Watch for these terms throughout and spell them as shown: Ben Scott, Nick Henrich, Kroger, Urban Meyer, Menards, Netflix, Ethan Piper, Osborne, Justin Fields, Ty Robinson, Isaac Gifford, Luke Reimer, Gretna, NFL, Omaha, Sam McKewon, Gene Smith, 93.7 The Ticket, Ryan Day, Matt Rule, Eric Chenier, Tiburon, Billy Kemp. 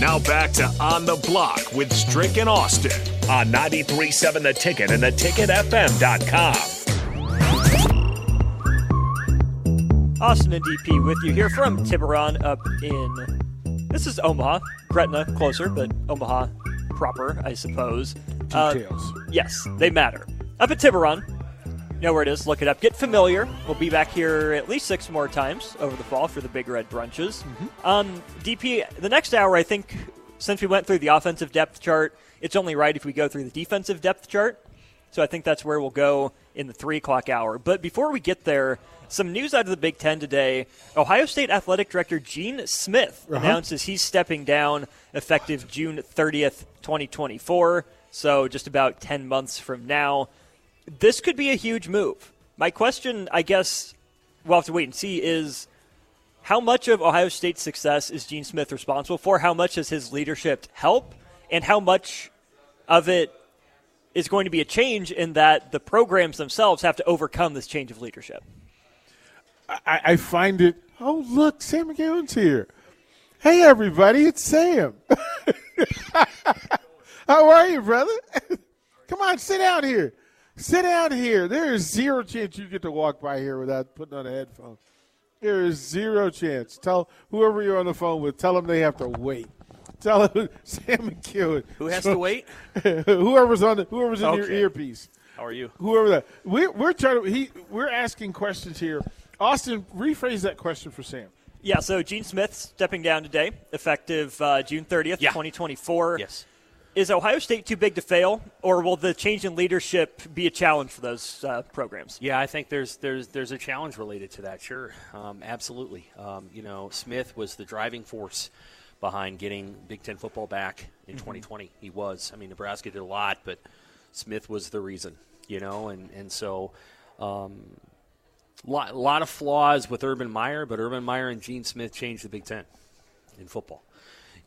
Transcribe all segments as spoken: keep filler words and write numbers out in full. Now back to On the Block with Strick and Austin on ninety-three point seven The Ticket and the ticket f m dot com. Austin and D P with you here from Tiburon up in, this is Omaha, Gretna closer, but Omaha proper, I suppose. Details. Uh, yes, they matter. Up at Tiburon, you know where it is, look it up, get familiar. We'll be back here at least six more times over the fall for the Big Red Brunches. Mm-hmm. Um, D P, the next hour, I think, since we went through the offensive depth chart, it's only right if we go through the defensive depth chart. So I think that's where we'll go in the three o'clock hour. But before we get there, some news out of the Big Ten today. Ohio State Athletic Director Gene Smith uh-huh. announces he's stepping down effective June thirtieth, twenty twenty-four. So just about ten months from now. This could be a huge move. My question, I guess, we'll have to wait and see, is how much of Ohio State's success is Gene Smith responsible for? How much does his leadership help? And how much of it is going to be a change in that the programs themselves have to overcome this change of leadership? I, I find it, oh, look, Sam McKewon's here. Hey, everybody, it's Sam. How are you, brother? Come on, sit down here. Sit out here. There is zero chance you get to walk by here without putting on a headphone. There is zero chance. Tell whoever you're on the phone with, tell them they have to wait. Tell them Sam McKewon. Who has so, to wait? whoever's on the, whoever's in okay. your earpiece. How are you? Whoever that. We're, we're trying to. He. We're asking questions here. Austin, rephrase that question for Sam. Yeah. So Gene Smith stepping down today, effective uh, June thirtieth, yeah. twenty twenty-four. Yes. Is Ohio State too big to fail, or will the change in leadership be a challenge for those uh, programs? Yeah, I think there's there's there's a challenge related to that, sure. Um, absolutely. Um, you know, Smith was the driving force behind getting Big Ten football back in mm-hmm. twenty twenty. He was. I mean, Nebraska did a lot, but Smith was the reason, you know. And, and so a um, lot, lot of flaws with Urban Meyer, but Urban Meyer and Gene Smith changed the Big Ten in football.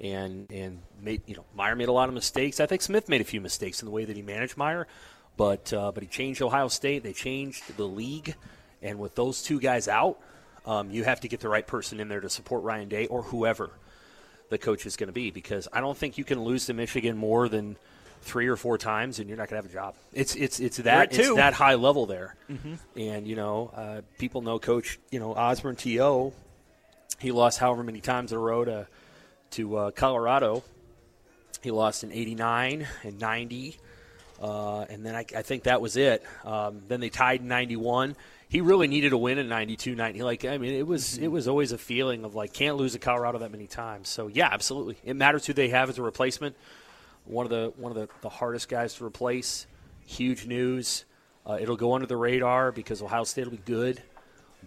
And and made, you know, Meyer made a lot of mistakes. I think Smith made a few mistakes in the way that he managed Meyer, but uh, but he changed Ohio State. They changed the league, and with those two guys out, um, you have to get the right person in there to support Ryan Day or whoever the coach is going to be. Because I don't think you can lose to Michigan more than three or four times, and you're not going to have a job. It's it's it's that it's that high level there. Mm-hmm. And you know, uh, people know Coach, you know, Osborne T O. He lost however many times in a row to. To uh, Colorado, he lost in eighty-nine and ninety, uh, and then I, I think that was it. Um, then they tied in ninety-one. He really needed a win in ninety-two. ninety, like I mean, it was it was always a feeling of like can't lose to Colorado that many times. So yeah, absolutely, it matters who they have as a replacement. One of the one of the, the hardest guys to replace. Huge news. Uh, it'll go under the radar because Ohio State will be good.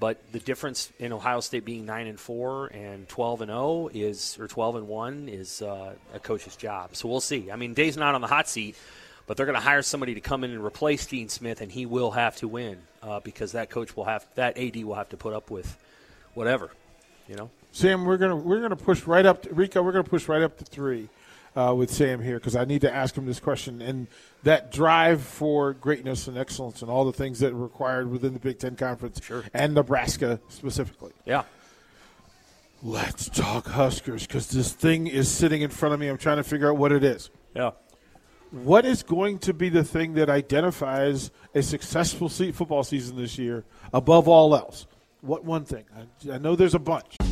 But the difference in Ohio State being nine and four and twelve and zero is, or twelve and one is uh, a coach's job. So we'll see. I mean, Day's not on the hot seat, but they're going to hire somebody to come in and replace Gene Smith, and he will have to win uh, because that coach will have, that A D will have to put up with whatever, you know. Sam, we're gonna we're gonna push right up to, Rico. We're gonna push right up to three uh, with Sam here because I need to ask him this question and that drive for greatness and excellence and all the things that are required within the Big Ten Conference sure. and Nebraska specifically. Yeah. Let's talk Huskers because this thing is sitting in front of me. I'm trying to figure out what it is. Yeah. What is going to be the thing that identifies a successful football season this year above all else? What one thing? I, I know there's a bunch.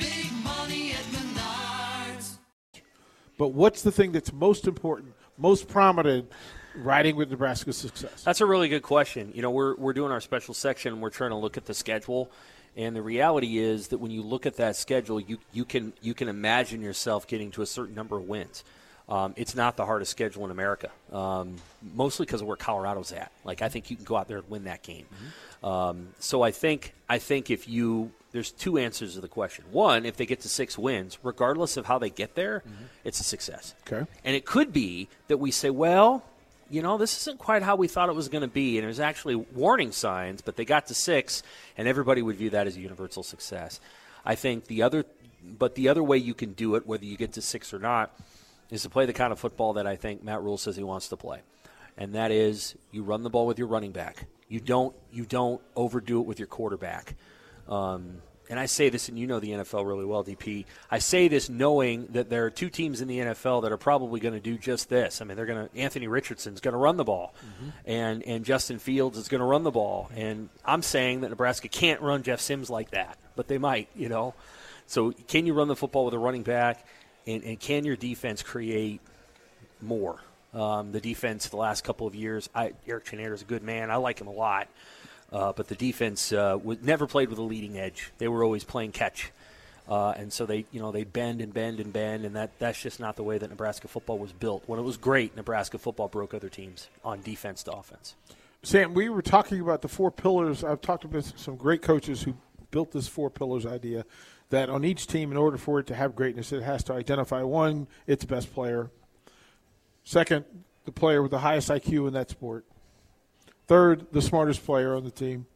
big money at Menards. But what's the thing that's most important, most prominent, riding with Nebraska's success? That's a really good question. You know, we're we're doing our special section. And we're trying to look at the schedule, and the reality is that when you look at that schedule, you you can you can imagine yourself getting to a certain number of wins. Um, it's not the hardest schedule in America, um, mostly because of where Colorado's at. Like, I think you can go out there and win that game. Mm-hmm. Um, so I think I think if you there's two answers to the question. One, if they get to six wins, regardless of how they get there, mm-hmm. it's a success. Okay. And it could be that we say, well, you know, this isn't quite how we thought it was going to be, and there's actually warning signs, but they got to six, and everybody would view that as a universal success. I think the other – but the other way you can do it, whether you get to six or not, is to play the kind of football that I think Matt Rule says he wants to play, and that is you run the ball with your running back. You don't, you don't overdo it with your quarterback. Um, and I say this, and you know the N F L really well, D P. I say this knowing that there are two teams in the N F L that are probably going to do just this. I mean, they're going to Anthony Richardson's going to run the ball, mm-hmm. and and Justin Fields is going to run the ball. And I'm saying that Nebraska can't run Jeff Sims like that, but they might, you know. So can you run the football with a running back, and, and can your defense create more? Um, the defense the last couple of years, I, Eric Chenier is a good man. I like him a lot. Uh, but the defense uh, was, never played with a leading edge. They were always playing catch, uh, and so they, you know, they bend and bend and bend, and that, that's just not the way that Nebraska football was built. When it was great, Nebraska football broke other teams on defense to offense. Sam, we were talking about the four pillars. I've talked about some great coaches who built this four pillars idea that on each team, in order for it to have greatness, it has to identify one, its best player; second, the player with the highest I Q in that sport; third, the smartest player on the team;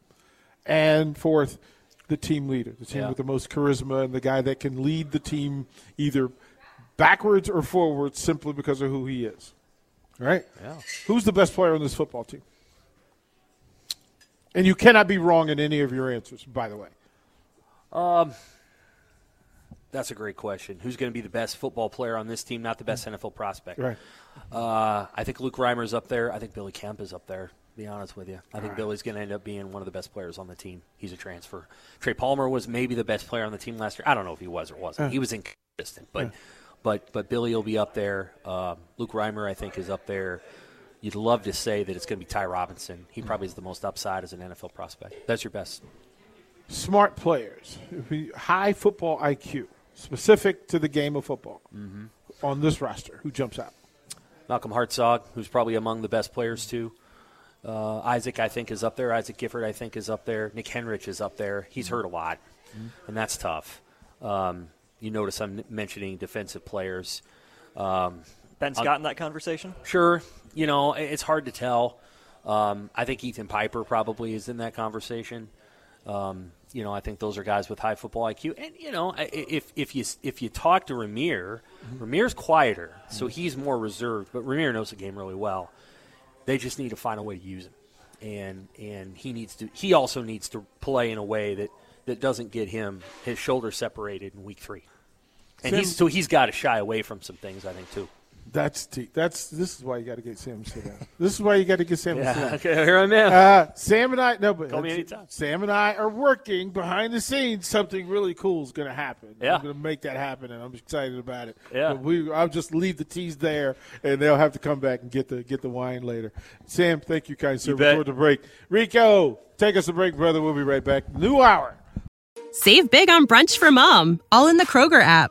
and fourth, the team leader, the team yeah. with the most charisma, and the guy that can lead the team either backwards or forwards simply because of who he is. All right? Yeah. Who's the best player on this football team? And you cannot be wrong in any of your answers, by the way. Um, that's a great question. Who's going to be the best football player on this team, not the best N F L prospect? Right. Uh, I think Luke Reimer is up there. I think Billy Kemp is up there. Be honest with you. I All think right. Billy's going to end up being one of the best players on the team. He's a transfer. Trey Palmer was maybe the best player on the team last year. I don't know if he was or wasn't. Uh, he was inconsistent, but, uh, but but Billy will be up there. Uh, Luke Reimer, I think, is up there. You'd love to say that it's going to be Ty Robinson. He probably is the most upside as an N F L prospect. That's your best. Smart players, high football I Q, specific to the game of football. Mm-hmm. On this roster, who jumps out? Malcolm Hartzog, who's probably among the best players too. Uh, Isaac, I think, is up there. Isaac Gifford, I think, is up there. Nick Henrich is up there. He's hurt a lot, mm-hmm. and that's tough. Um, you notice I'm mentioning defensive players. Um, Ben Scott I'll, in that conversation? Sure. You know, it's hard to tell. Um, I think Ethan Piper probably is in that conversation. Um, you know, I think those are guys with high football I Q. And, you know, if if you if you talk to Ramir, mm-hmm. Ramir's quieter, mm-hmm. so he's more reserved. But Ramir knows the game really well. They just need to find a way to use him, and and he needs to. He also needs to play in a way that, that doesn't get him his shoulder separated in week three, and Sam, he's so he's got to shy away from some things, I think, too. That's that's this is why you got to get Sam to sit down. This is why you got to get Sam yeah, to sit down. Okay, here I am. Uh, Sam and I no, but call me anytime. Sam and I are working behind the scenes. Something really cool is going to happen. Yeah. I'm going to make that happen, and I'm excited about it. Yeah, but we I'll just leave the teas there, and they'll have to come back and get the get the wine later. Sam, thank you, kind sir. You before bet. The break, Rico, take us a break, brother. We'll be right back. New hour. Save big on brunch for mom. All in the Kroger app.